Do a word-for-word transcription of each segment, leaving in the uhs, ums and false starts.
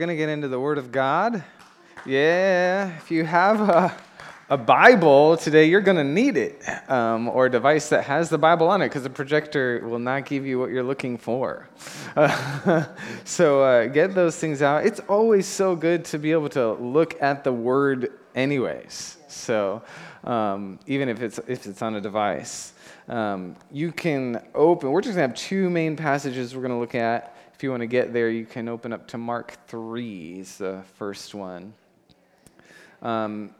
We're going to get into the Word of God. Yeah, if you have a, a Bible today, you're going to need it, um, or a device that has the Bible on it, because the projector will not give you what you're looking for. Uh, so uh, get those things out. It's always so good to be able to look at the Word anyways, so um, even if it's, if it's on a device. Um, you can open, we're just going to have two main passages we're going to look at. If you want to get there, you can open up to Mark three, is the first one. Um,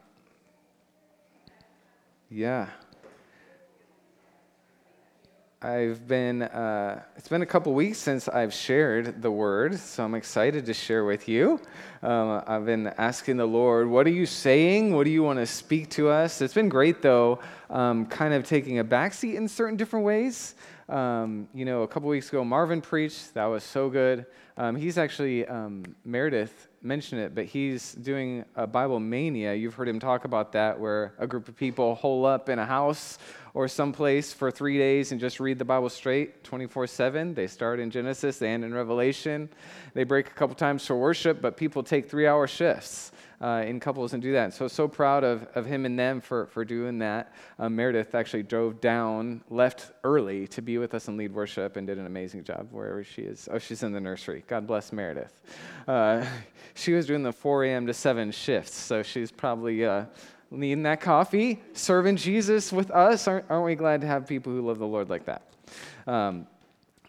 yeah. I've been, uh, it's been a couple weeks since I've shared the word, so I'm excited to share with you. Um, I've been asking the Lord, what are you saying? What do you want to speak to us? It's been great, though, um, kind of taking a backseat in certain different ways. Um, you know, a couple weeks ago, Marvin preached. That was so good. Um, he's actually, um, Meredith mentioned it, but he's doing a Bible mania. You've heard him talk about that, where a group of people hole up in a house or someplace for three days and just read the Bible straight, twenty-four seven. They start in Genesis, they end in Revelation. They break a couple times for worship, but people take three-hour shifts. Uh, in couples and do that. So, so proud of, of him and them for, for doing that. Um, Meredith actually drove down, left early to be with us and lead worship, and did an amazing job wherever she is. Oh, she's in the nursery. God bless Meredith. Uh, she was doing the four a.m. to seven shifts, so she's probably uh, needing that coffee, serving Jesus with us. Aren't, aren't we glad to have people who love the Lord like that? Um,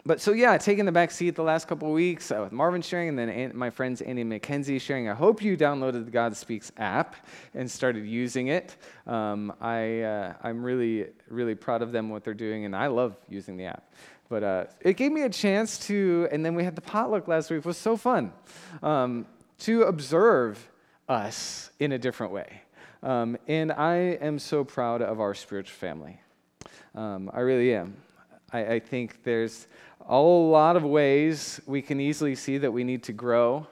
But so, yeah, taking the back seat the last couple of weeks uh, with Marvin sharing, and then Aunt, my friends Andy McKenzie sharing. I hope you downloaded the God Speaks app and started using it. Um, I, uh, I'm really, really proud of them, what they're doing, and I love using the app. But uh, it gave me a chance to, and then we had the potluck last week. It was so fun um, to observe us in a different way. Um, and I am so proud of our spiritual family. Um, I really am. I, I think there's a lot of ways we can easily see that we need to grow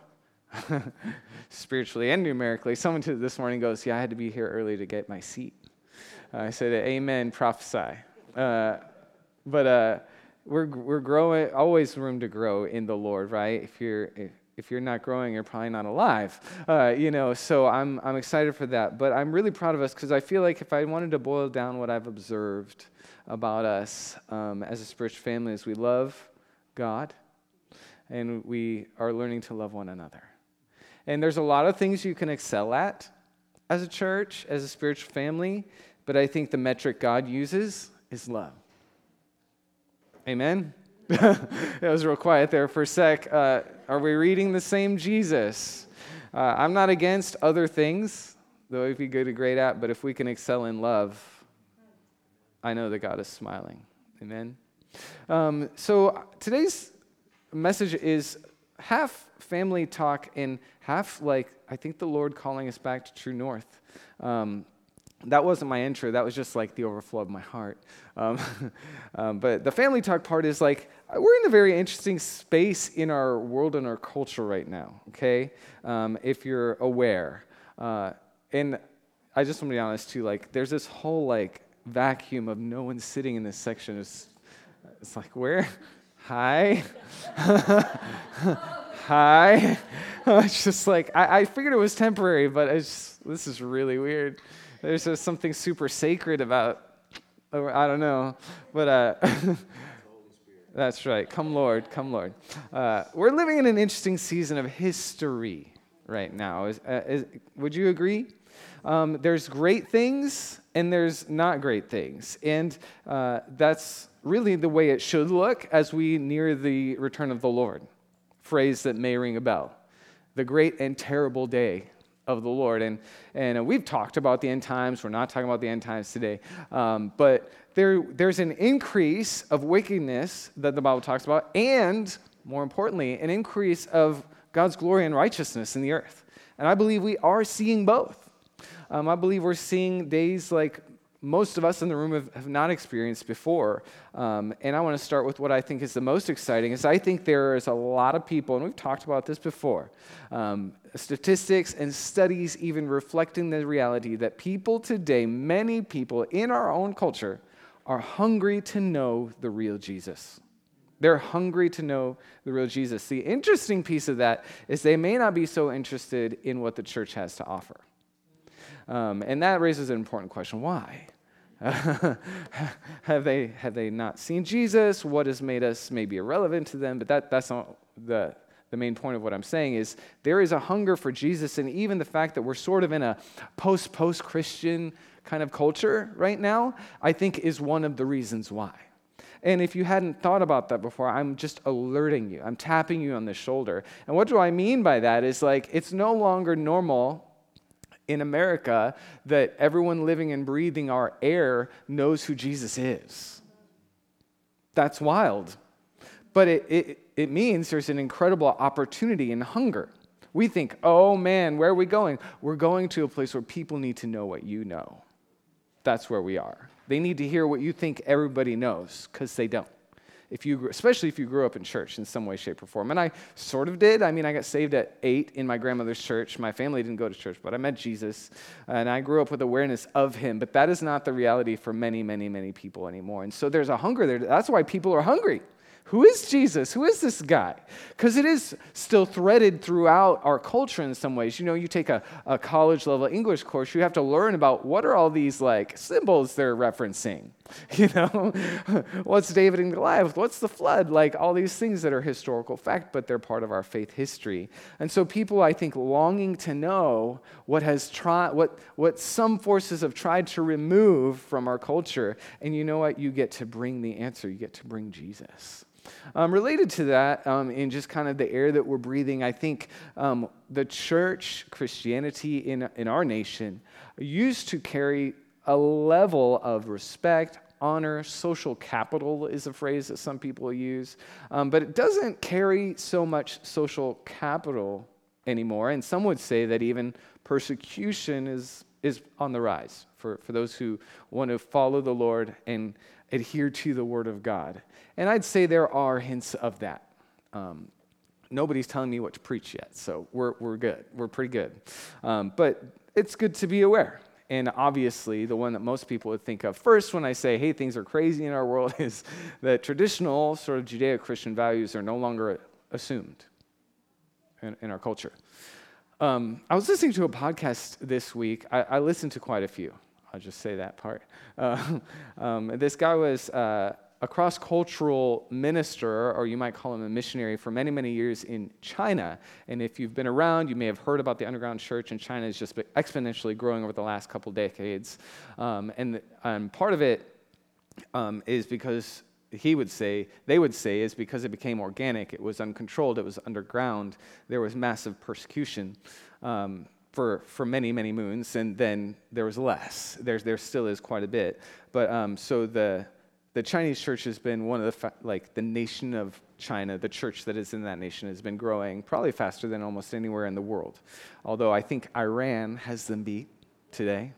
spiritually and numerically. Someone to this morning goes, yeah, I had to be here early to get my seat. Uh, I said, amen, prophesy. Uh, but uh, we're we're growing, always room to grow in the Lord, right? If you're if, if you're not growing, you're probably not alive. Uh, you know, so I'm I'm excited for that. But I'm really proud of us, because I feel like if I wanted to boil down what I've observed about us um, as a spiritual family, is we love God and we are learning to love one another. And there's a lot of things you can excel at as a church, as a spiritual family, but I think the metric God uses is love. Amen? That was real quiet there for a sec. Uh, are we reading the same Jesus? Uh, I'm not against other things, though it'd be good to grade at, but if we can excel in love, I know that God is smiling. Amen. Um, so today's message is half family talk and half, like, I think the Lord calling us back to true north. Um, that wasn't my intro. That was just like the overflow of my heart. Um, um, but the family talk part is like, we're in a very interesting space in our world and our culture right now, okay? Um, if you're aware. Uh, and I just want to be honest too, like there's this whole like, vacuum of no one sitting in this section. Is it's like, where? Hi. Hi. It's just like, I, I figured it was temporary, but it's just, this is really weird. There's just something super sacred about, I don't know, but uh, that's right. Come, Lord. Come, Lord. Uh, we're living in an interesting season of history right now. Is, uh, is, would you agree? Um, there's great things and there's not great things, and uh, that's really the way it should look as we near the return of the Lord. Phrase that may ring a bell, the great and terrible day of the Lord, and and uh, we've talked about the end times. We're not talking about the end times today, um, but there there's an increase of wickedness that the Bible talks about, and more importantly, an increase of God's glory and righteousness in the earth, and I believe we are seeing both. Um, I believe we're seeing days like most of us in the room have, have not experienced before. Um, and I want to start with what I think is the most exciting, is I think there is a lot of people, and we've talked about this before, um, statistics and studies even reflecting the reality that people today, many people in our own culture, are hungry to know the real Jesus. They're hungry to know the real Jesus. The interesting piece of that is they may not be so interested in what the church has to offer. Um, and that raises an important question. Why? Uh, have they have they not seen Jesus? What has made us maybe irrelevant to them? But that that's not the, the main point of what I'm saying is there is a hunger for Jesus, and even the fact that we're sort of in a post-post-Christian kind of culture right now, I think is one of the reasons why. And if you hadn't thought about that before, I'm just alerting you. I'm tapping you on the shoulder. And what do I mean by that is like it's no longer normal in America that everyone living and breathing our air knows who Jesus is. That's wild. But it it, it means there's an incredible opportunity and hunger. We think, oh man, where are we going? We're going to a place where people need to know what you know. That's where we are. They need to hear what you think everybody knows, because they don't. If you, especially if you grew up in church in some way, shape, or form. And I sort of did. I mean, I got saved at eight in my grandmother's church. My family didn't go to church, but I met Jesus, and I grew up with awareness of him. But that is not the reality for many, many, many people anymore. And so there's a hunger there. That's why people are hungry. Who is Jesus? Who is this guy? Because it is still threaded throughout our culture in some ways. You know, you take a, a college-level English course, you have to learn about what are all these, like, symbols they're referencing. You know, what's David and Goliath? What's the flood? Like, all these things that are historical fact, but they're part of our faith history. And so people, I think, longing to know what has tried, what what some forces have tried to remove from our culture. And you know what? You get to bring the answer. You get to bring Jesus. Um, related to that, um, in just kind of the air that we're breathing, I think um, the church, Christianity in, in our nation, used to carry a level of respect, honor, social capital is a phrase that some people use, um, but it doesn't carry so much social capital anymore, and some would say that even persecution is is on the rise for, for those who want to follow the Lord and adhere to the Word of God. And I'd say there are hints of that. Um, nobody's telling me what to preach yet, so we're we're good. We're pretty good. Um, but it's good to be aware. And obviously, the one that most people would think of first when I say, hey, things are crazy in our world, is that traditional sort of Judeo-Christian values are no longer assumed in, in our culture. Um, I was listening to a podcast this week. I, I listened to quite a few. I'll just say that part. Uh, um, this guy was uh, a cross-cultural minister, or you might call him a missionary, for many, many years in China. And if you've been around, you may have heard about the underground church, and China has just been exponentially growing over the last couple decades. Um, and, and part of it um, is because he would say, they would say, is because it became organic. It was uncontrolled. It was underground. There was massive persecution. Um, For, for many, many moons, and then there was less. There's, there still is quite a bit. But um, so the the Chinese church has been one of the, fa- like the nation of China, the church that is in that nation has been growing probably faster than almost anywhere in the world. Although I think Iran has them beat today.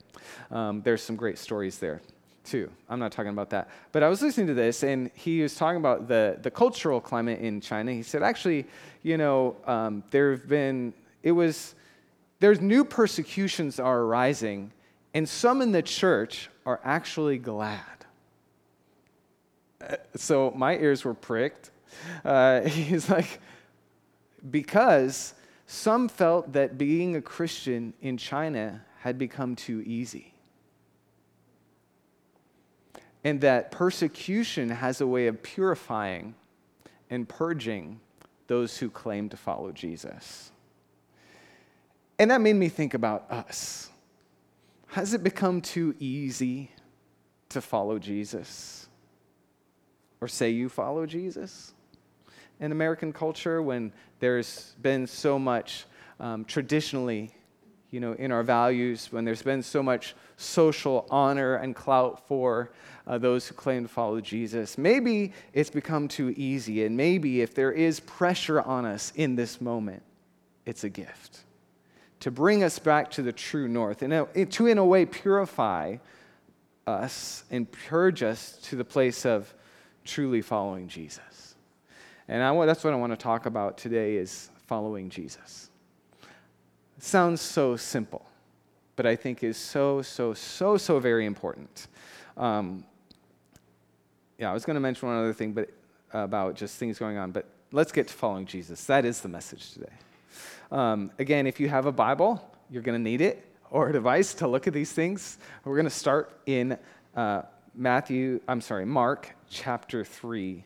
Um, there's some great stories there too. I'm not talking about that. But I was listening to this, and he was talking about the, the cultural climate in China. He said, actually, you know, um, there have been, it was... There's new persecutions are arising, and some in the church are actually glad. So my ears were pricked. Uh, he's like, because some felt that being a Christian in China had become too easy. And that persecution has a way of purifying and purging those who claim to follow Jesus. And that made me think about us. Has it become too easy to follow Jesus? Or say you follow Jesus? In American culture, when there's been so much um, traditionally, you know, in our values, when there's been so much social honor and clout for uh, those who claim to follow Jesus, maybe it's become too easy. And maybe if there is pressure on us in this moment, it's a gift to bring us back to the true north, and to, in a way, purify us and purge us to the place of truly following Jesus. And I, that's what I want to talk about today is following Jesus. It sounds so simple, but I think is so, so, so, so very important. Um, yeah, I was going to mention one other thing, but about just things going on, but let's get to following Jesus. That is the message today. Um, again, if you have a Bible, you're going to need it, or a device to look at these things. We're going to start in uh, Matthew, I'm sorry, Mark chapter three.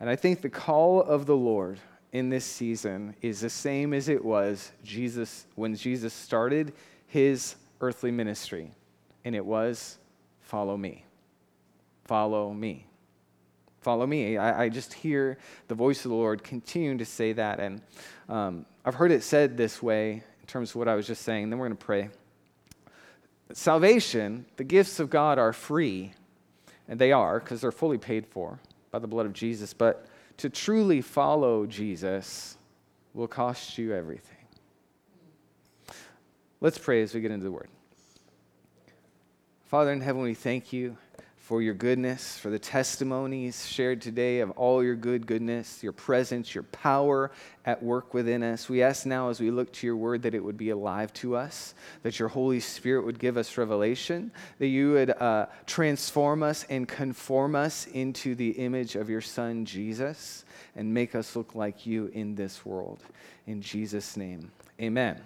And I think the call of the Lord in this season is the same as it was Jesus when Jesus started his earthly ministry, and it was, follow me, follow me, follow me. I, I just hear the voice of the Lord continue to say that, and um, I've heard it said this way in terms of what I was just saying, then we're going to pray. Salvation, the gifts of God are free, and they are, because they're fully paid for by the blood of Jesus, but to truly follow Jesus will cost you everything. Let's pray as we get into the Word. Father in heaven, we thank you for your goodness, for the testimonies shared today of all your good goodness, your presence, your power at work within us. We ask now as we look to your word that it would be alive to us, that your Holy Spirit would give us revelation, that you would uh, transform us and conform us into the image of your Son, Jesus, and make us look like you in this world. In Jesus' name, amen.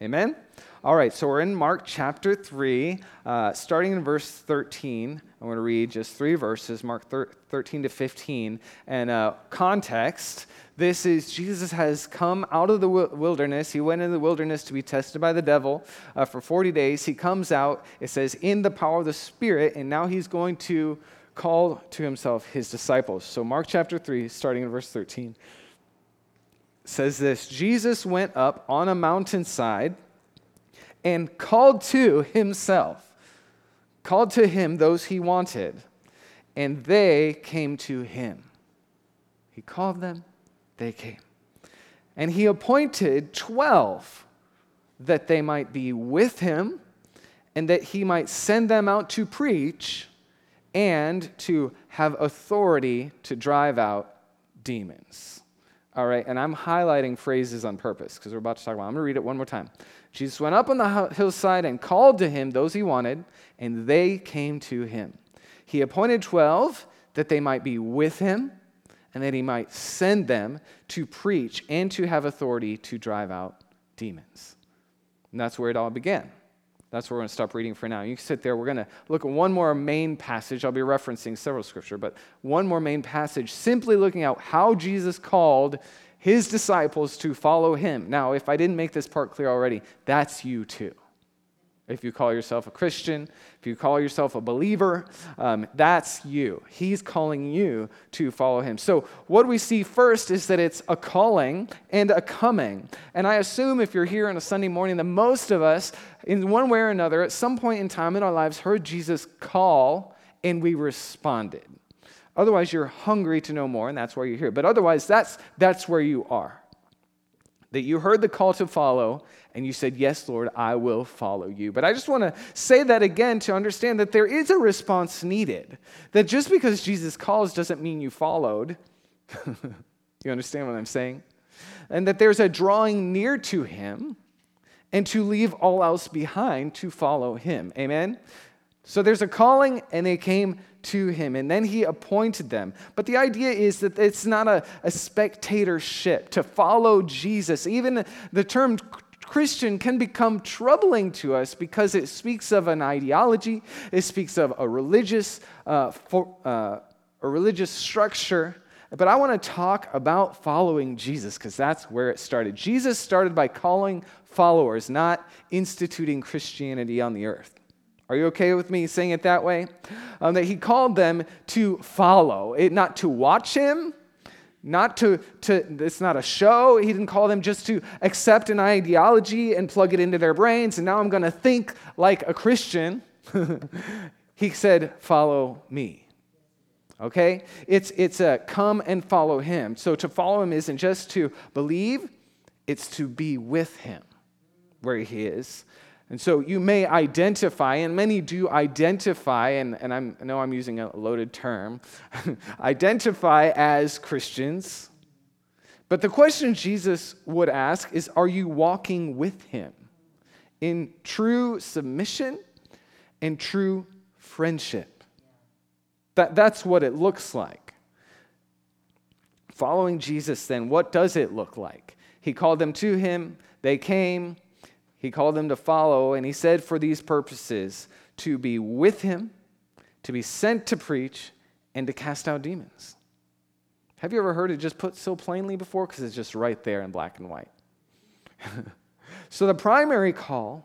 Amen? All right, so we're in Mark chapter three, uh, starting in verse thirteen. I'm going to read just three verses, Mark thirteen to fifteen. And uh, context, this is Jesus has come out of the wilderness. He went into the wilderness to be tested by the devil uh, for forty days. He comes out, it says, in the power of the Spirit, and now he's going to call to himself his disciples. So Mark chapter three, starting in verse thirteen. Says this, Jesus went up on a mountainside and called to himself, called to him those he wanted, and they came to him. He called them, they came. And he appointed twelve that they might be with him and that he might send them out to preach and to have authority to drive out demons. All right, and I'm highlighting phrases on purpose because we're about to talk about it. I'm going to read it one more time. Jesus went up on the hillside and called to him those he wanted, and they came to him. He appointed twelve that they might be with him and that he might send them to preach and to have authority to drive out demons. And that's where it all began. That's where we're going to stop reading for now. You can sit there. We're going to look at one more main passage. I'll be referencing several scripture, but one more main passage, simply looking at how Jesus called his disciples to follow him. Now, if I didn't make this part clear already, that's you too. If you call yourself a Christian, if you call yourself a believer, um, that's you. He's calling you to follow him. So what we see first is that it's a calling and a coming. And I assume if you're here on a Sunday morning that most of us, in one way or another, at some point in time in our lives, heard Jesus call and we responded. Otherwise, you're hungry to know more, and that's why you're here. But otherwise, that's that's where you are. That you heard the call to follow, and you said, yes, Lord, I will follow you. But I just want to say that again to understand that there is a response needed. That just because Jesus calls doesn't mean you followed. You understand what I'm saying? And that there's a drawing near to him and to leave all else behind to follow him. Amen? So there's a calling, and they came to him, and then he appointed them. But the idea is that it's not a, a spectatorship to follow Jesus. Even the term Christian can become troubling to us because it speaks of an ideology, it speaks of a religious, uh, for, uh, a religious structure. But I want to talk about following Jesus because that's where it started. Jesus started by calling followers, not instituting Christianity on the earth. Are you okay with me saying it that way? Um, that he called them to follow, it, not to watch him, not to, to, it's not a show. He didn't call them just to accept an ideology and plug it into their brains, and now I'm going to think like a Christian. He said, follow me. Okay? It's, it's a come and follow him. So to follow him isn't just to believe, it's to be with him where he is. And so you may identify, and many do identify, and, and I'm, I know I'm using a loaded term, identify as Christians. But the question Jesus would ask is, are you walking with him in true submission and true friendship? That, that's what it looks like. following Jesus then, what does it look like? He called them to him. They came. He called them to follow. And he said for these purposes, to be with him, to be sent to preach, and to cast out demons. Have you ever heard it just put so plainly before? Because it's just right there in black and white. So the primary call,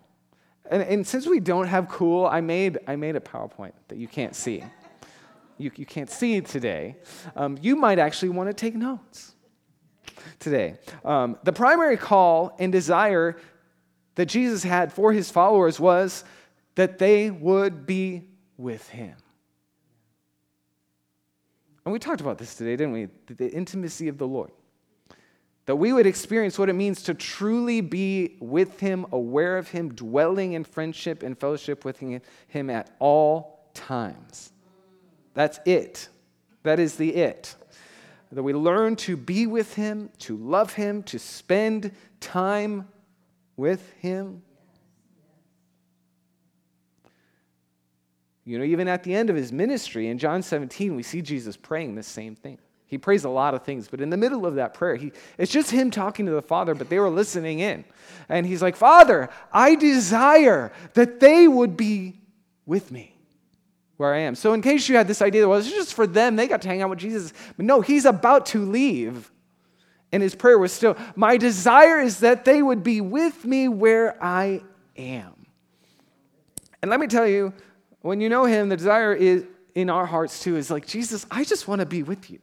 and, and since we don't have cool, I made I made a PowerPoint that you can't see. You, you can't see today. Um, you might actually want to take notes today. Um, the primary call and desire that Jesus had for his followers was that they would be with him. And we talked about this today, didn't we? The intimacy of the Lord. That we would experience what it means to truly be with him, aware of him, dwelling in friendship and fellowship with him at all times. That's it. That is the it. That we learn to be with him, to love him, to spend time with him. You know, even at the end of his ministry, in John seventeen, we see Jesus praying the same thing. He prays a lot of things, but in the middle of that prayer, he it's just him talking to the Father, but they were listening in. And he's like, Father, I desire that they would be with me where I am. So in case you had this idea that, well, it's just for them, they got to hang out with Jesus. But no, he's about to leave. And his prayer was still, my desire is that they would be with me where I am. And let me tell you, when you know him, the desire is in our hearts too is like, Jesus, I just want to be with you.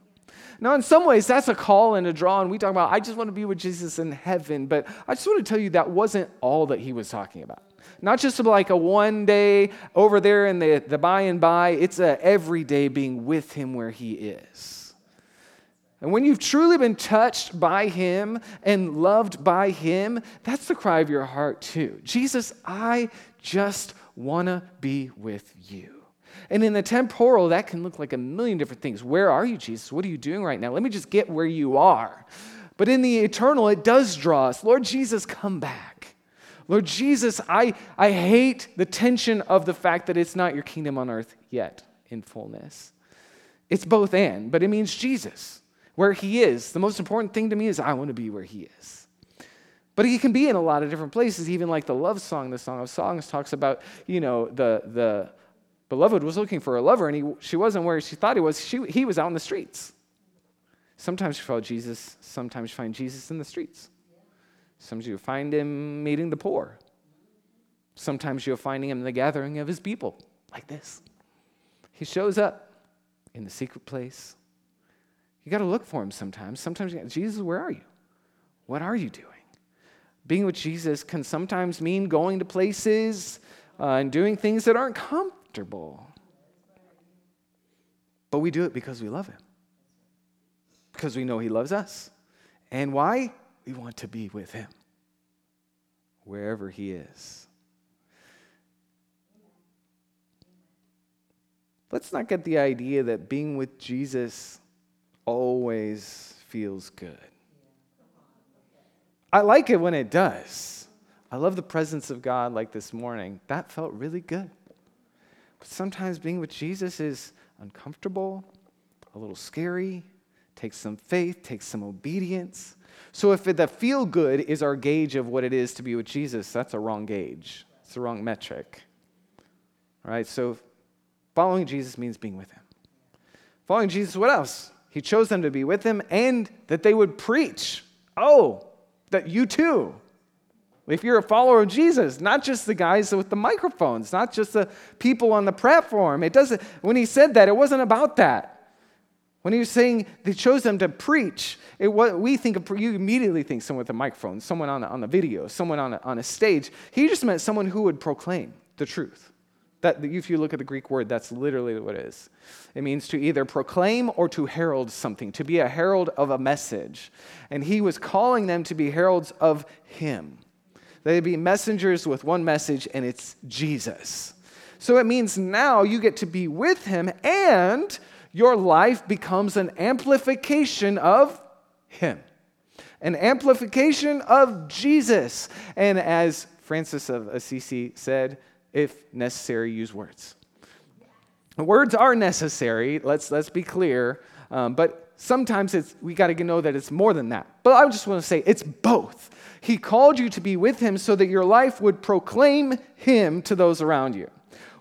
Now, in some ways, that's a call and a draw, and we talk about, I just want to be with Jesus in heaven, but I just want to tell you that wasn't all that he was talking about. Not just like a one day over there in the, the by and by, it's a everyday being with him where he is. And when you've truly been touched by him and loved by him, that's the cry of your heart too. Jesus, I just want to be with you. And in the temporal, that can look like a million different things. Where are you, Jesus? What are you doing right now? Let me just get where you are. But in the eternal, it does draw us. Lord Jesus, come back. Lord Jesus, I, I hate the tension of the fact that it's not your kingdom on earth yet in fullness. It's both and, but it means Jesus, where he is. The most important thing to me is I want to be where he is. But he can be in a lot of different places, even like the love song, the Song of Songs talks about, you know, the the beloved was looking for a lover, and he, she wasn't where she thought he was. She, he was out in the streets. Sometimes you follow Jesus. Sometimes you find Jesus in the streets. Sometimes you find him meeting the poor. Sometimes you'll find him in the gathering of his people, like this. He shows up in the secret place. You got to look for him sometimes. Sometimes, you gotta, Jesus, where are you? What are you doing? Being with Jesus can sometimes mean going to places uh, and doing things that aren't comfortable. But we do it because we love him. Because we know he loves us. And why? We want to be with him. Wherever he is. Let's not get the idea that being with Jesus always feels good. I like it when it does. I love the presence of God like this morning. That felt really good. But sometimes being with Jesus is uncomfortable, a little scary, takes some faith, takes some obedience. So if the feel good is our gauge of what it is to be with Jesus, that's a wrong gauge. It's the wrong metric. All right, so following Jesus means being with him. Following Jesus, what else? He chose them to be with him and that they would preach. Oh, that you too, if you're a follower of Jesus, not just the guys with the microphones, not just the people on the platform. It doesn't. When he said that, it wasn't about that. When he was saying they chose them to preach, it was, we think of, you immediately think someone with a microphone, someone on the, on the video, someone on a, on a stage. He just meant someone who would proclaim the truth. That if you look at the Greek word, that's literally what it is. It means to either proclaim or to herald something, to be a herald of a message. And he was calling them to be heralds of him. They'd be messengers with one message, and it's Jesus. So it means now you get to be with him, and your life becomes an amplification of him, an amplification of Jesus. And as Francis of Assisi said, if necessary, use words. Words are necessary. Let's let's be clear. Um, but Sometimes it's we got to know that it's more than that. But I just want to say it's both. He called you to be with him so that your life would proclaim him to those around you.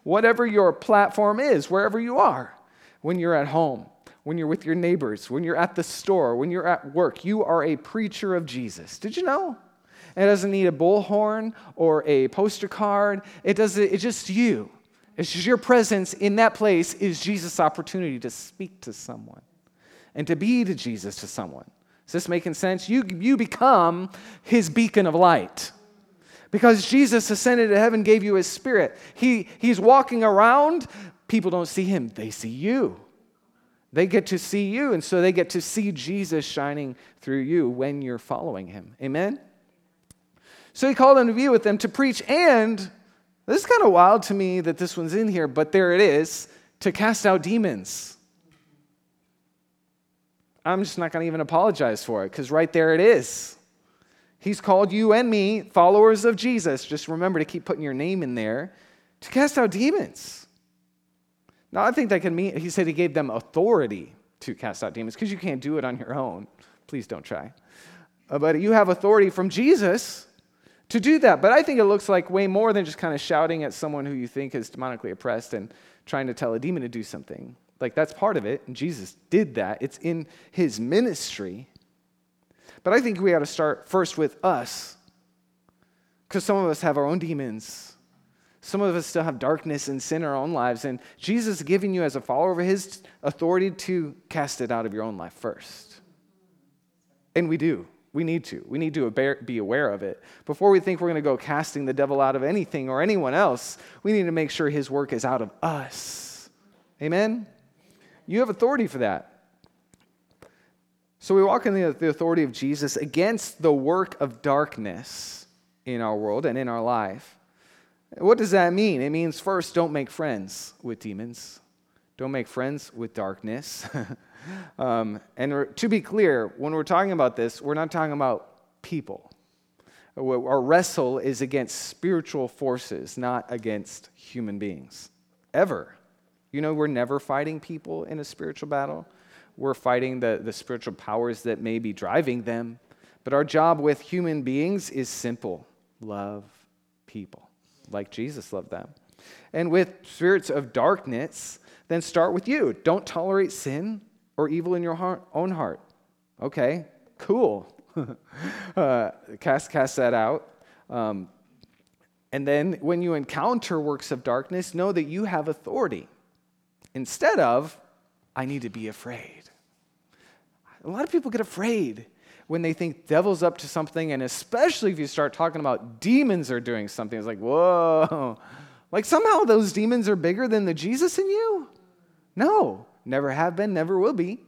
Whatever your platform is, wherever you are, when you're at home, when you're with your neighbors, when you're at the store, when you're at work, you are a preacher of Jesus. Did you know? It doesn't need a bullhorn or a poster card. It doesn't, it's just you. It's just your presence in that place is Jesus' opportunity to speak to someone and to be to Jesus to someone. Is this making sense? You, you become his beacon of light. Because Jesus ascended to heaven, gave you his spirit. He, he's walking around. People don't see him. They see you. They get to see you, and so they get to see Jesus shining through you when you're following him. Amen? So he called them to be with them to preach, and this is kind of wild to me that this one's in here, but there it is, to cast out demons. I'm just not going to even apologize for it, because right there it is. He's called you and me, followers of Jesus, just remember to keep putting your name in there, to cast out demons. Now, I think that can mean, he said he gave them authority to cast out demons, because you can't do it on your own. Please don't try. Uh, but you have authority from Jesus to do that. But I think it looks like way more than just kind of shouting at someone who you think is demonically oppressed and trying to tell a demon to do something. Like, that's part of it, and Jesus did that. It's in his ministry. But I think we ought to start first with us, because some of us have our own demons. Some of us still have darkness and sin in our own lives, and Jesus is giving you as a follower of his authority to cast it out of your own life first. And we do. We need to. We need to be aware of it. Before we think we're going to go casting the devil out of anything or anyone else, we need to make sure his work is out of us. Amen? You have authority for that. So we walk in the, the authority of Jesus against the work of darkness in our world and in our life. What does that mean? It means, first, don't make friends with demons. Don't make friends with darkness. um, and to be clear, when we're talking about this, we're not talking about people. Our wrestle is against spiritual forces, not against human beings, ever. You know, we're never fighting people in a spiritual battle. We're fighting the, the spiritual powers that may be driving them. But our job with human beings is simple. Love people. Like Jesus loved them. And with spirits of darkness, then start with you. Don't tolerate sin or evil in your heart, own heart. Okay, cool. uh, cast, cast that out. Um, and then when you encounter works of darkness, know that you have authority. Instead of, I need to be afraid. A lot of people get afraid when they think devil's up to something, and especially if you start talking about demons are doing something, it's like, whoa. Like somehow those demons are bigger than the Jesus in you? No, never have been, never will be.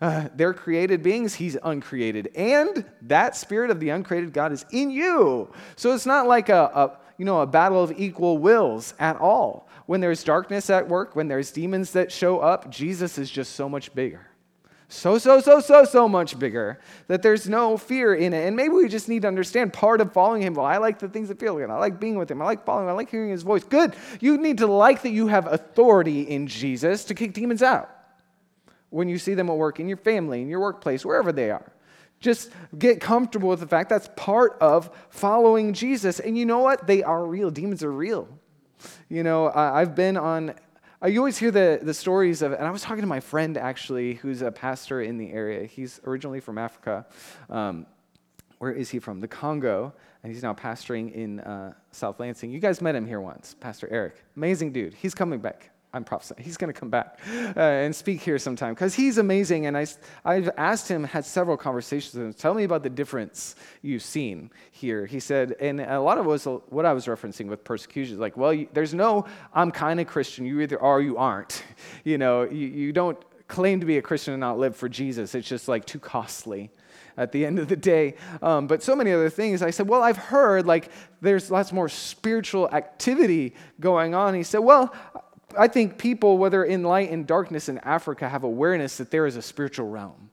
Uh, they're created beings, he's uncreated. And that spirit of the uncreated God is in you. So it's not like a, a you know, a battle of equal wills at all. When there's darkness at work, when there's demons that show up, Jesus is just so much bigger. So, so, so, so, so much bigger that there's no fear in it. And maybe we just need to understand part of following him. Well, I like the things that feel good. I like being with him. I like following him. I like hearing his voice. Good. You need to like that you have authority in Jesus to kick demons out when you see them at work, in your family, in your workplace, wherever they are. Just get comfortable with the fact that's part of following Jesus. And you know what? They are real. Demons are real. You know, I've been on... You always hear the, the stories of, and I was talking to my friend, actually, who's a pastor in the area. He's originally from Africa. Um, where is he from? The Congo, and he's now pastoring in uh, South Lansing. You guys met him here once, Pastor Eric. Amazing dude. He's coming back. I'm prophesying. He's going to come back uh, and speak here sometime, because he's amazing, and I, I've asked him, had several conversations with him, tell me about the difference you've seen here. He said, and a lot of it was what I was referencing with persecution, like, well, you, there's no, I'm kind of Christian, you either are or you aren't. You know, you, you don't claim to be a Christian and not live for Jesus. It's just like too costly at the end of the day. Um, but so many other things. I said, well, I've heard like there's lots more spiritual activity going on. He said, well, I think people, whether in light and darkness in Africa, have awareness that there is a spiritual realm.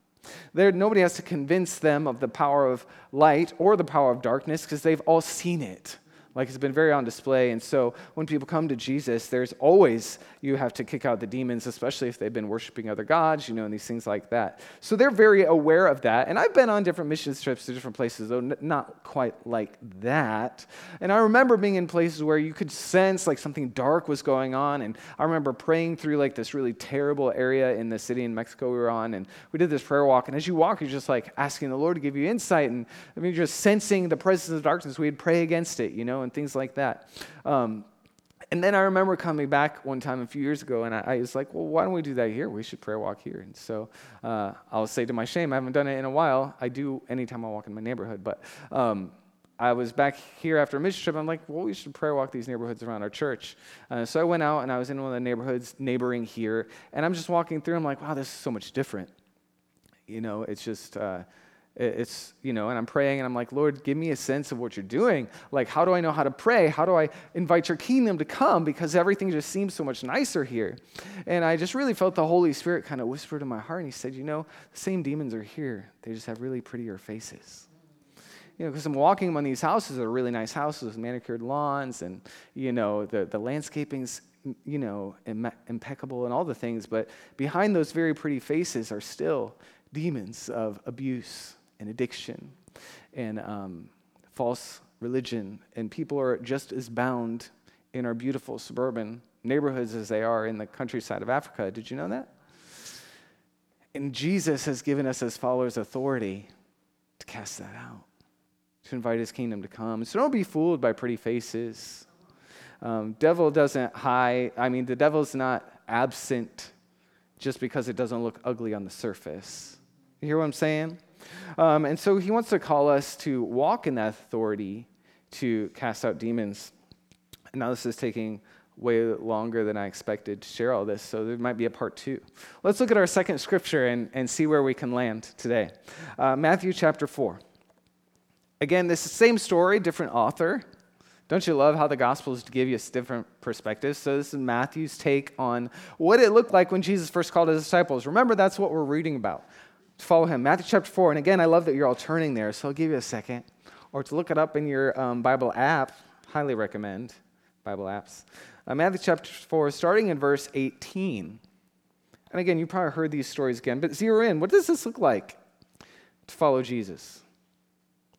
There, nobody has to convince them of the power of light or the power of darkness because they've all seen it. Like, it's been very on display. And so when people come to Jesus, there's always, you have to kick out the demons, especially if they've been worshiping other gods, you know, and these things like that. So they're very aware of that. And I've been on different mission trips to different places, though n- not quite like that. And I remember being in places where you could sense like something dark was going on. And I remember praying through like this really terrible area in the city in Mexico we were on. And we did this prayer walk. And as you walk, you're just like asking the Lord to give you insight. And I mean, you're just sensing the presence of darkness. We'd pray against it, you know, and things like that. Um, and then I remember coming back one time a few years ago, and I, I was like, well, why don't we do that here? We should prayer walk here. And so uh, I'll say to my shame, I haven't done it in a while. I do anytime I walk in my neighborhood. But um, I was back here after a mission trip. I'm like, well, we should prayer walk these neighborhoods around our church. Uh, so I went out, and I was in one of the neighborhoods neighboring here, and I'm just walking through. I'm like, wow, this is so much different. You know, it's just... Uh, It's, you know, and I'm praying and I'm like, Lord, give me a sense of what you're doing. Like, how do I know how to pray? How do I invite your kingdom to come? Because everything just seems so much nicer here. And I just really felt the Holy Spirit kind of whisper to my heart. And he said, you know, the same demons are here. They just have really prettier faces. You know, because I'm walking among these houses that are really nice houses with manicured lawns and, you know, the, the landscaping's, you know, Im- impeccable and all the things. But behind those very pretty faces are still demons of abuse and addiction, and um, false religion, and people are just as bound in our beautiful suburban neighborhoods as they are in the countryside of Africa. Did you know that? And Jesus has given us as followers authority to cast that out, to invite his kingdom to come. So don't be fooled by pretty faces. Um, devil doesn't hide, I mean, the devil's not absent just because it doesn't look ugly on the surface. You hear what I'm saying? Um, and so he wants to call us to walk in that authority to cast out demons. And now this is taking way longer than I expected to share all this, so there might be a part two. Let's look at our second scripture and, and see where we can land today. Uh, Matthew chapter four. Again, this is the same story, different author. Don't you love how the Gospels give you different perspectives? So this is Matthew's take on what it looked like when Jesus first called his disciples. Remember, that's what we're reading about. Follow him. Matthew chapter four. And again, I love that you're all turning there, so I'll give you a second. Or to look it up in your um, Bible app. Highly recommend Bible apps. Uh, Matthew chapter four, starting in verse eighteen. And again, you probably heard these stories again, but zero in. What does this look like to follow Jesus?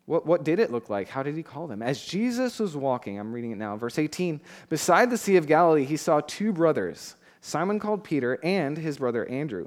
What, what did it look like? How did he call them? As Jesus was walking, I'm reading it now, verse eighteen, beside the Sea of Galilee, he saw two brothers, Simon called Peter and his brother Andrew.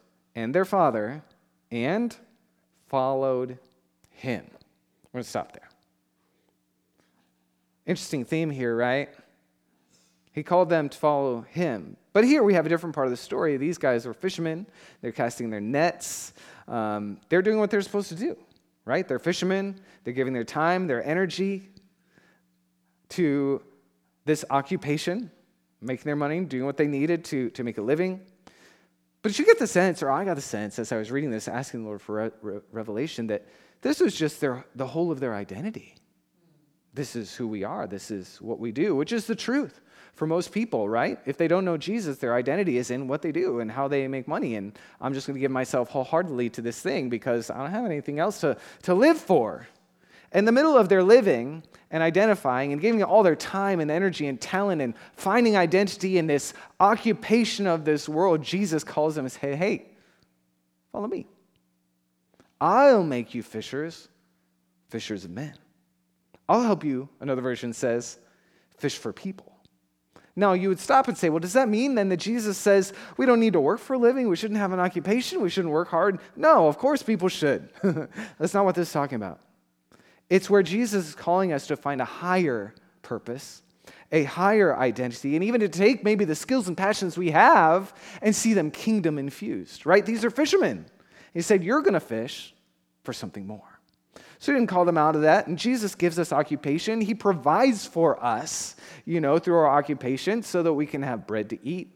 and their father and followed him. We're going to stop there. Interesting theme here, right? He called them to follow him. But here we have a different part of the story. These guys are fishermen. They're casting their nets. Um, they're doing what they're supposed to do, right? They're fishermen. They're giving their time, their energy to this occupation, making their money, doing what they needed to, to make a living. But you get the sense, or I got the sense as I was reading this, asking the Lord for re- re- revelation, that this was just their the whole of their identity. This is who we are. This is what we do, which is the truth for most people, right? If they don't know Jesus, their identity is in what they do and how they make money. And I'm just going to give myself wholeheartedly to this thing because I don't have anything else to, to live for. In the middle of their living and identifying and giving all their time and energy and talent and finding identity in this occupation of this world, Jesus calls them and says, hey, hey, follow me. I'll make you fishers, fishers of men. I'll help you, another version says, fish for people. Now, you would stop and say, well, does that mean then that Jesus says we don't need to work for a living? We shouldn't have an occupation? We shouldn't work hard? No, of course people should. That's not what this is talking about. It's where Jesus is calling us to find a higher purpose, a higher identity, and even to take maybe the skills and passions we have and see them kingdom infused, right? These are fishermen. He said, you're going to fish for something more. So he didn't call them out of that. And Jesus gives us occupation. He provides for us, you know, through our occupation so that we can have bread to eat,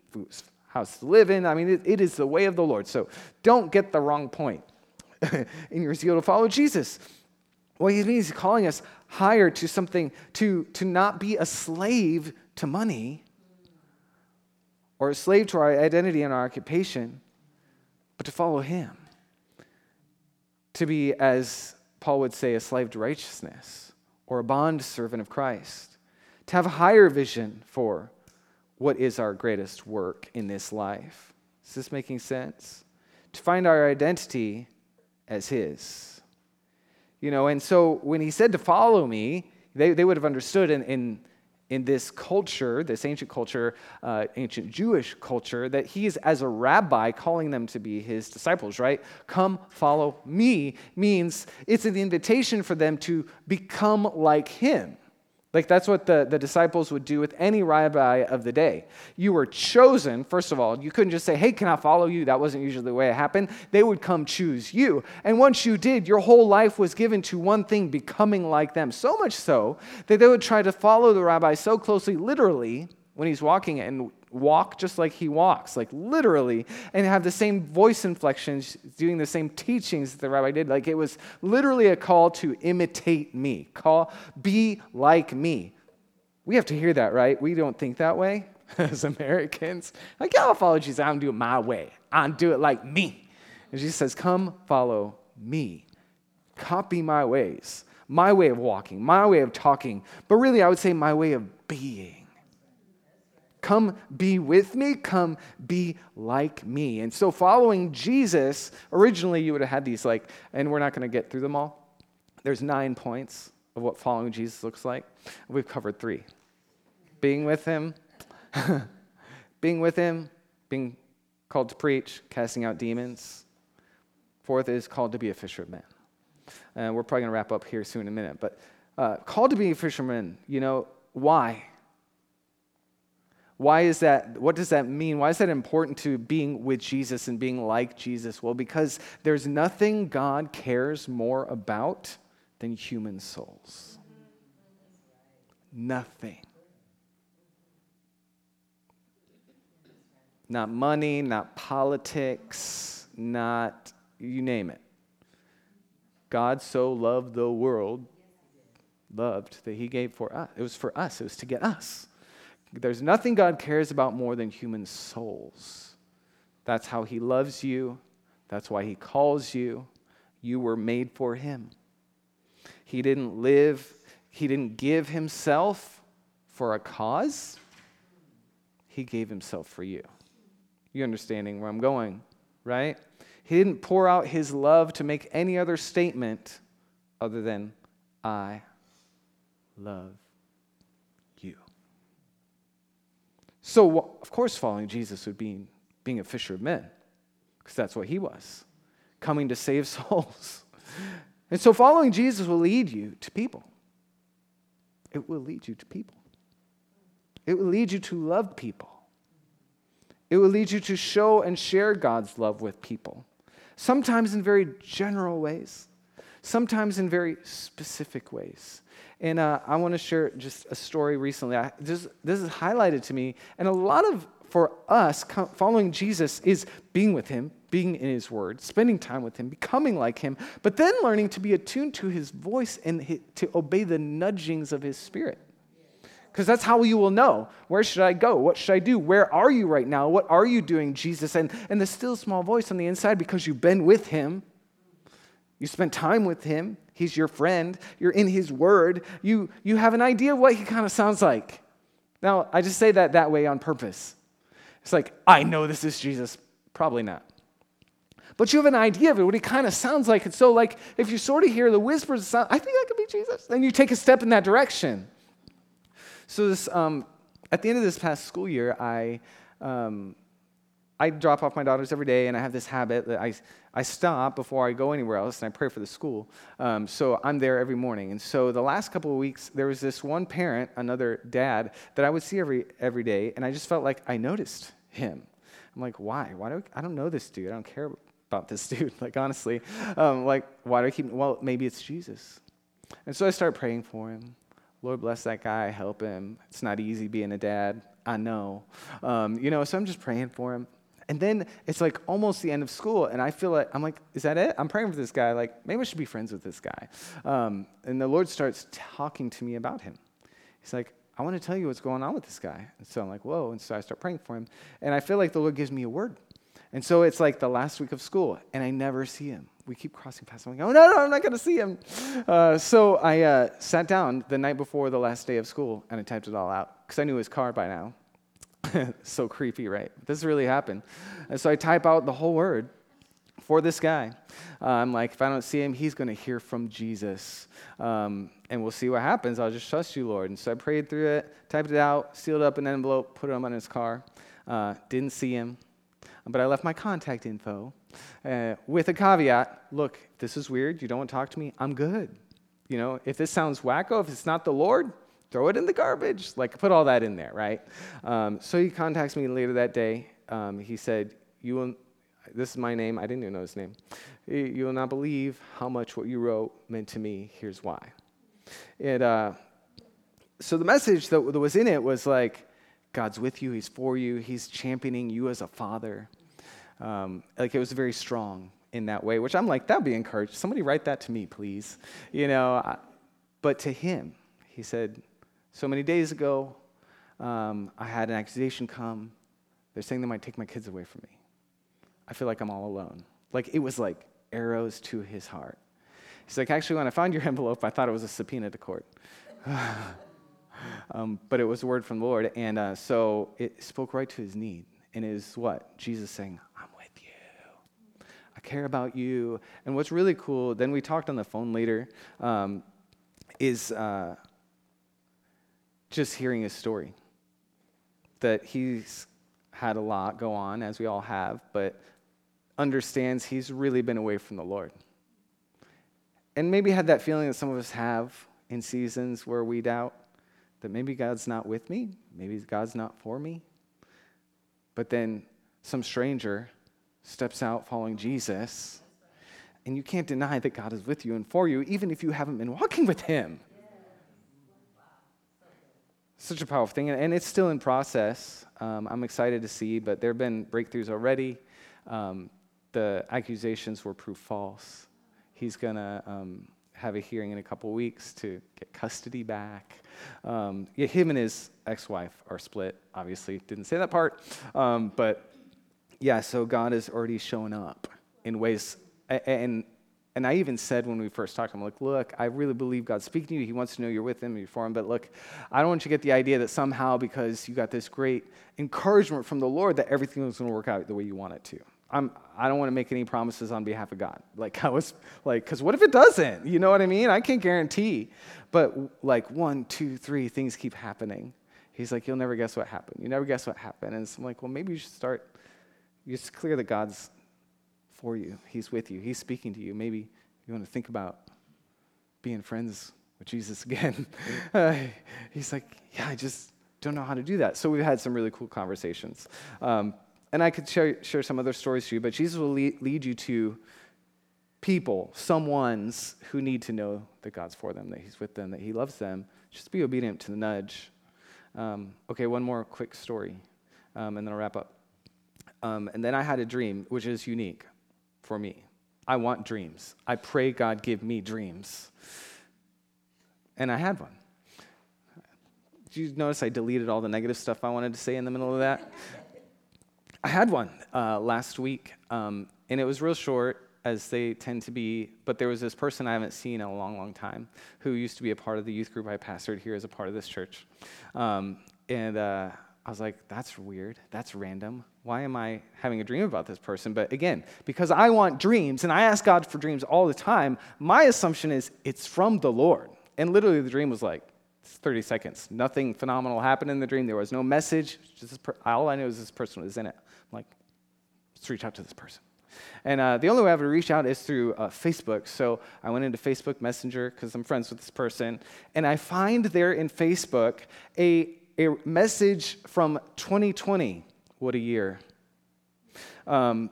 house to live in. I mean, it, it is the way of the Lord. So don't get the wrong point in your zeal to follow Jesus. What he means, he's calling us higher to something, to, to not be a slave to money or a slave to our identity and our occupation, but to follow him. To be, as Paul would say, a slave to righteousness or a bond servant of Christ. To have a higher vision for what is our greatest work in this life. Is this making sense? To find our identity as his. You know, and so when he said to follow me, they, they would have understood in, in, in this culture, this ancient culture, uh, ancient Jewish culture, that he is as a rabbi calling them to be his disciples, right? Come follow me means it's an invitation for them to become like him. Like that's what the, the disciples would do with any rabbi of the day. You were chosen, first of all. You couldn't just say, hey, can I follow you? That wasn't usually the way it happened. They would come choose you. And once you did, your whole life was given to one thing, becoming like them. So much so that they would try to follow the rabbi so closely, literally, when he's walking and walk just like he walks, like literally, and have the same voice inflections, doing the same teachings that the rabbi did. Like it was literally a call to imitate me, call, be like me. We have to hear that, right? We don't think that way as Americans. Like, yeah, I'll follow Jesus. I'm doing it my way. I'll do it like me. And Jesus says, come follow me. Copy my ways, my way of walking, my way of talking, but really I would say my way of being. Come be with me. Come be like me. And so following Jesus, originally you would have had these like, and we're not going to get through them all. There's nine points of what following Jesus looks like. We've covered three. Being with him, being with him, being called to preach, casting out demons. Fourth is called to be a fisher of men. And we're probably going to wrap up here soon in a minute. But uh, called to be a fisherman, you know, why? Why is that? What does that mean? Why is that important to being with Jesus and being like Jesus? Well, because there's nothing God cares more about than human souls. Nothing. Not money, not politics, not you name it. God so loved the world, loved that he gave for us. It was for us. It was to get us. There's nothing God cares about more than human souls. That's how he loves you. That's why he calls you. You were made for him. He didn't live, he didn't give himself for a cause. He gave himself for you. You understanding where I'm going, right? He didn't pour out his love to make any other statement other than, I love you. So, of course, following Jesus would be being a fisher of men, because that's what he was, coming to save souls. And so following Jesus will lead you to people. It will lead you to people. It will lead you to love people. It will lead you to show and share God's love with people, sometimes in very general ways, sometimes in very specific ways. And uh, I want to share just a story recently. I, this, this is highlighted to me. And a lot of, for us, co- following Jesus is being with him, being in his word, spending time with him, becoming like him, but then learning to be attuned to his voice and his, to obey the nudgings of his spirit. Because that's how you will know. Where should I go? What should I do? Where are you right now? What are you doing, Jesus? And, and the still small voice on the inside, because you've been with him. You spent time with him. He's your friend. You're in his word. You you have an idea of what he kind of sounds like. Now, I just say that that way on purpose. It's like, I know this is Jesus. Probably not. But you have an idea of it, what he kind of sounds like. And so, like, if you sort of hear the whispers of sound, I think that could be Jesus. Then you take a step in that direction. So this um, at the end of this past school year, I... Um, I drop off my daughters every day, and I have this habit that I I stop before I go anywhere else, and I pray for the school. Um, so I'm there every morning. And so the last couple of weeks, there was this one parent, another dad, that I would see every every day, and I just felt like I noticed him. I'm like, why? Why do I, I don't know this dude? I don't care about this dude. Like, honestly, um, like, why do I keep, well, maybe it's Jesus. And so I start praying for him. Lord, bless that guy, help him. It's not easy being a dad, I know. Um, you know, so I'm just praying for him. And then it's like almost the end of school, and I feel like, I'm like, is that it? I'm praying for this guy. Like, maybe I should be friends with this guy. Um, and the Lord starts talking to me about him. He's like, I want to tell you what's going on with this guy. And so I'm like, whoa. And so I start praying for him. And I feel like the Lord gives me a word. And so it's like the last week of school, and I never see him. We keep crossing paths. I'm like, oh, no, no, I'm not going to see him. Uh, so I uh, sat down the night before the last day of school, and I typed it all out because I knew his car by now. So creepy, right? This really happened. And so I type out the whole word for this guy. Uh, I'm like, if I don't see him, he's going to hear from Jesus. Um, and we'll see what happens. I'll just trust you, Lord. And so I prayed through it, typed it out, sealed up an envelope, put it on his car. Uh, didn't see him. But I left my contact info uh, with a caveat. Look, if this is weird, you don't want to talk to me, I'm good. You know, if this sounds wacko, if it's not the Lord, throw it in the garbage. Like, put all that in there, right? Um, so he contacts me later that day. Um, he said, "You will, this is my name. I didn't even know his name. You will not believe how much what you wrote meant to me. Here's why." It, uh, so the message that was in it was like, God's with you. He's for you. He's championing you as a father. Um, like, it was very strong in that way, which I'm like, that'd be encouraged. Somebody write that to me, please. You know, I, but to him, he said, so many days ago, um, I had an accusation come. They're saying they might take my kids away from me. I feel like I'm all alone. Like, it was like arrows to his heart. He's like, actually, when I found your envelope, I thought it was a subpoena to court. Um, but it was a word from the Lord, and uh, so it spoke right to his need, and it is what? Jesus saying, I'm with you. I care about you. And what's really cool, then we talked on the phone later, um, is uh, just hearing his story, that he's had a lot go on, as we all have, but understands he's really been away from the Lord. And maybe had that feeling that some of us have in seasons where we doubt, that maybe God's not with me, maybe God's not for me. But then some stranger steps out following Jesus, and you can't deny that God is with you and for you, even if you haven't been walking with him. Such a powerful thing, and it's still in process. Um, I'm excited to see, but there have been breakthroughs already. Um, the accusations were proved false. He's going to... Um, have a hearing in a couple weeks to get custody back. Um, yeah, him and his ex-wife are split, obviously. Didn't say that part. Um, but, yeah, so God has already shown up in ways. And and I even said when we first talked, I'm like, look, I really believe God's speaking to you. He wants to know you're with him and you're for him. But, look, I don't want you to get the idea that somehow because you got this great encouragement from the Lord that everything was going to work out the way you want it to. I'm, I don't want to make any promises on behalf of God. Like, I was like, because what if it doesn't? You know what I mean? I can't guarantee. But like, one, two, three, things keep happening. He's like, you'll never guess what happened. You never guess what happened. And so I'm like, well, maybe you should start. It's clear that God's for you. He's with you. He's speaking to you. Maybe you want to think about being friends with Jesus again. uh, he's like, yeah, I just don't know how to do that. So we've had some really cool conversations. Um, And I could share, share some other stories to you, but Jesus will lead, lead you to people, someones who need to know that God's for them, that he's with them, that he loves them. Just be obedient to the nudge. Um, okay, one more quick story, um, and then I'll wrap up. Um, and then I had a dream, which is unique for me. I want dreams. I pray God give me dreams. And I had one. Did you notice I deleted all the negative stuff I wanted to say in the middle of that? I had one uh, last week, um, and it was real short, as they tend to be, but there was this person I haven't seen in a long, long time who used to be a part of the youth group I pastored here as a part of this church. Um, and uh, I was like, that's weird. That's random. Why am I having a dream about this person? But again, because I want dreams, and I ask God for dreams all the time, my assumption is it's from the Lord. And literally the dream was like, thirty seconds. Nothing phenomenal happened in the dream. There was no message. Just per- all I knew was this person was in it. I'm like, let's reach out to this person. And uh, the only way I would reach out is through uh, Facebook. So I went into Facebook Messenger because I'm friends with this person. And I find there in Facebook a, a message from twenty twenty. What a year. Um,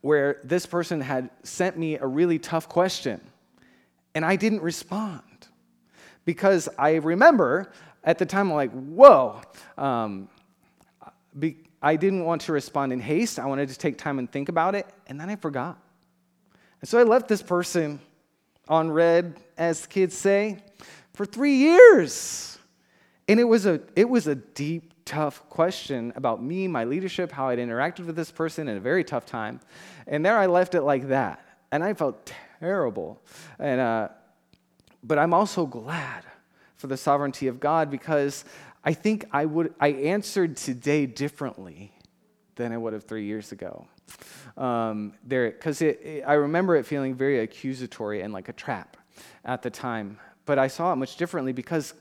where this person had sent me a really tough question, and I didn't respond because I remember at the time, I'm like, whoa, um, be, I didn't want to respond in haste. I wanted to take time and think about it, and then I forgot. And so I left this person on red, as kids say, for three years. And it was a it was a deep, tough question about me, my leadership, how I'd interacted with this person in a very tough time. And there I left it like that. And I felt terrible. And uh, but I'm also glad for the sovereignty of God, because I think I would I answered today differently than I would have three years ago. Um, there, because it, it, I remember it feeling very accusatory and like a trap at the time. But I saw it much differently because,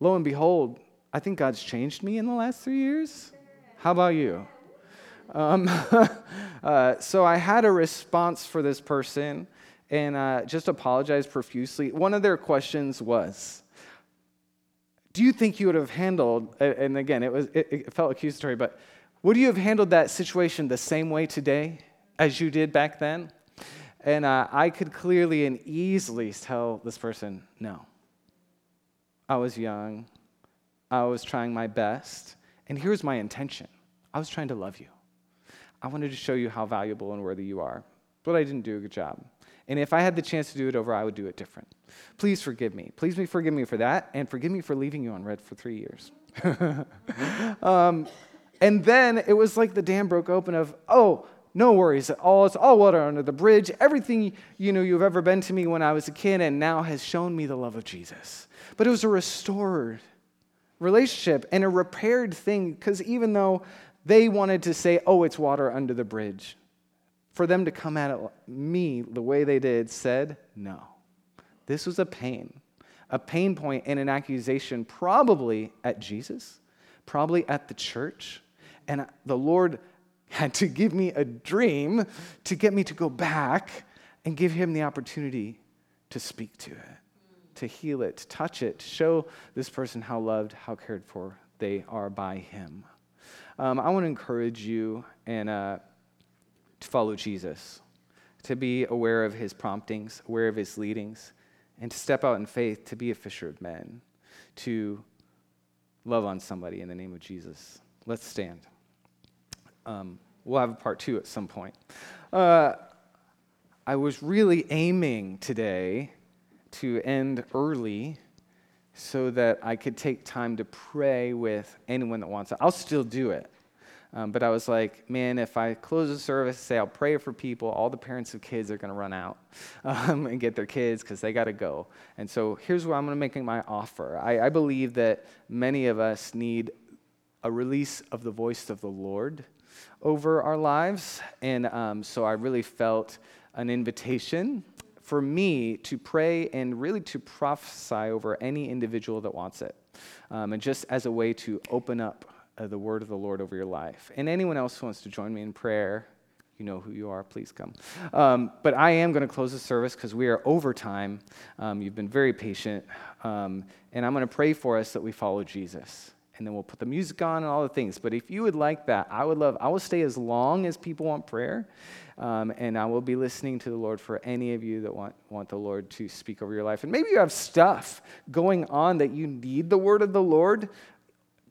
lo and behold, I think God's changed me in the last three years. How about you? Um, uh, so I had a response for this person and uh, just apologized profusely. One of their questions was, do you think you would have handled, and again, it was it, it felt accusatory, but would you have handled that situation the same way today as you did back then? And uh, I could clearly and easily tell this person, no. I was young. I was trying my best. And here's my intention. I was trying to love you. I wanted to show you how valuable and worthy you are. But I didn't do a good job. And if I had the chance to do it over, I would do it different. Please forgive me. Please forgive me for that. And forgive me for leaving you on red for three years. um, And then it was like the dam broke open of, oh, no worries at all. It's all water under the bridge. Everything, you know, you've ever been to me when I was a kid and now has shown me the love of Jesus. But it was a restored relationship and a repaired thing, because even though they wanted to say, oh, it's water under the bridge, for them to come at it, me the way they did said, no, this was a pain, a pain point and an accusation probably at Jesus, probably at the church. And the Lord had to give me a dream to get me to go back and give him the opportunity to speak to it, to heal it, to touch it, to show this person how loved, how cared for they are by him. Um, I want to encourage you and uh, to follow Jesus, to be aware of his promptings, aware of his leadings, and to step out in faith to be a fisher of men, to love on somebody in the name of Jesus. Let's stand. Um, we'll have a part two at some point. Uh, I was really aiming today to end early so that I could take time to pray with anyone that wants it. I'll still do it. Um, but I was like, man, if I close the service, say I'll pray for people, all the parents of kids are going to run out um, and get their kids because they got to go. And so here's where I'm going to make my offer. I, I believe that many of us need a release of the voice of the Lord over our lives. And um, so I really felt an invitation for me to pray and really to prophesy over any individual that wants it. Um, and just as a way to open up the word of the Lord over your life. And anyone else who wants to join me in prayer, you know who you are, please come. Um, but I am going to close the service because we are over time. Um, you've been very patient. Um, and I'm going to pray for us that we follow Jesus. And then we'll put the music on and all the things. But if you would like that, I would love, I will stay as long as people want prayer. Um, and I will be listening to the Lord for any of you that want, want the Lord to speak over your life. And maybe you have stuff going on that you need the word of the Lord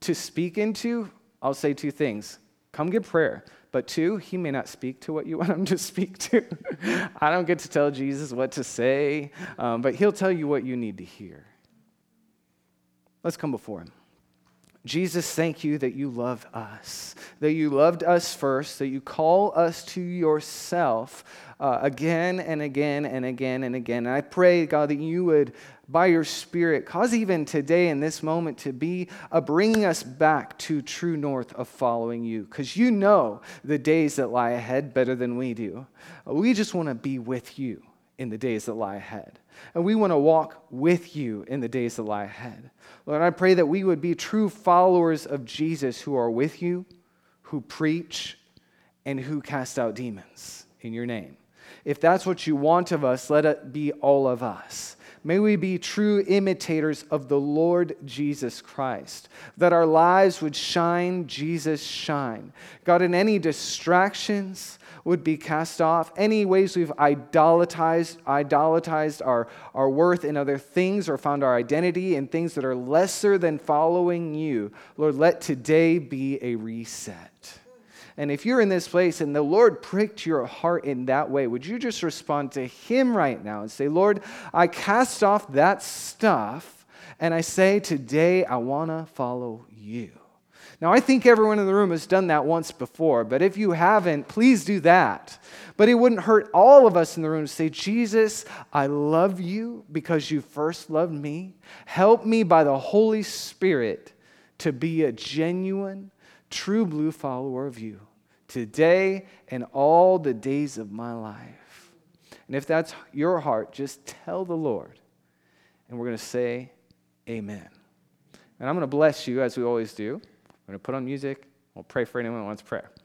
to speak into. I'll say two things. Come get prayer. But two, he may not speak to what you want him to speak to. I don't get to tell Jesus what to say, um, but he'll tell you what you need to hear. Let's come before him. Jesus, thank you that you love us, that you loved us first, that you call us to yourself uh, again and again and again and again. And I pray, God, that you would, by your Spirit, cause even today in this moment to be uh, bringing us back to true north of following you, because you know the days that lie ahead better than we do. We just want to be with you in the days that lie ahead. And we want to walk with you in the days that lie ahead. Lord, I pray that we would be true followers of Jesus who are with you, who preach, and who cast out demons in your name. If that's what you want of us, let it be all of us. May we be true imitators of the Lord Jesus Christ, that our lives would shine, Jesus shine. God, in any distractions would be cast off, any ways we've idolatized, idolatized our, our worth in other things or found our identity in things that are lesser than following you. Lord, let today be a reset. And if you're in this place and the Lord pricked your heart in that way, would you just respond to him right now and say, Lord, I cast off that stuff and I say, today I want to follow you. Now, I think everyone in the room has done that once before, but if you haven't, please do that. But it wouldn't hurt all of us in the room to say, Jesus, I love you because you first loved me. Help me by the Holy Spirit to be a genuine, true blue follower of you today and all the days of my life. And if that's your heart, just tell the Lord, and we're going to say amen. And I'm going to bless you as we always do. We're going to put on music. We'll pray for anyone who wants prayer.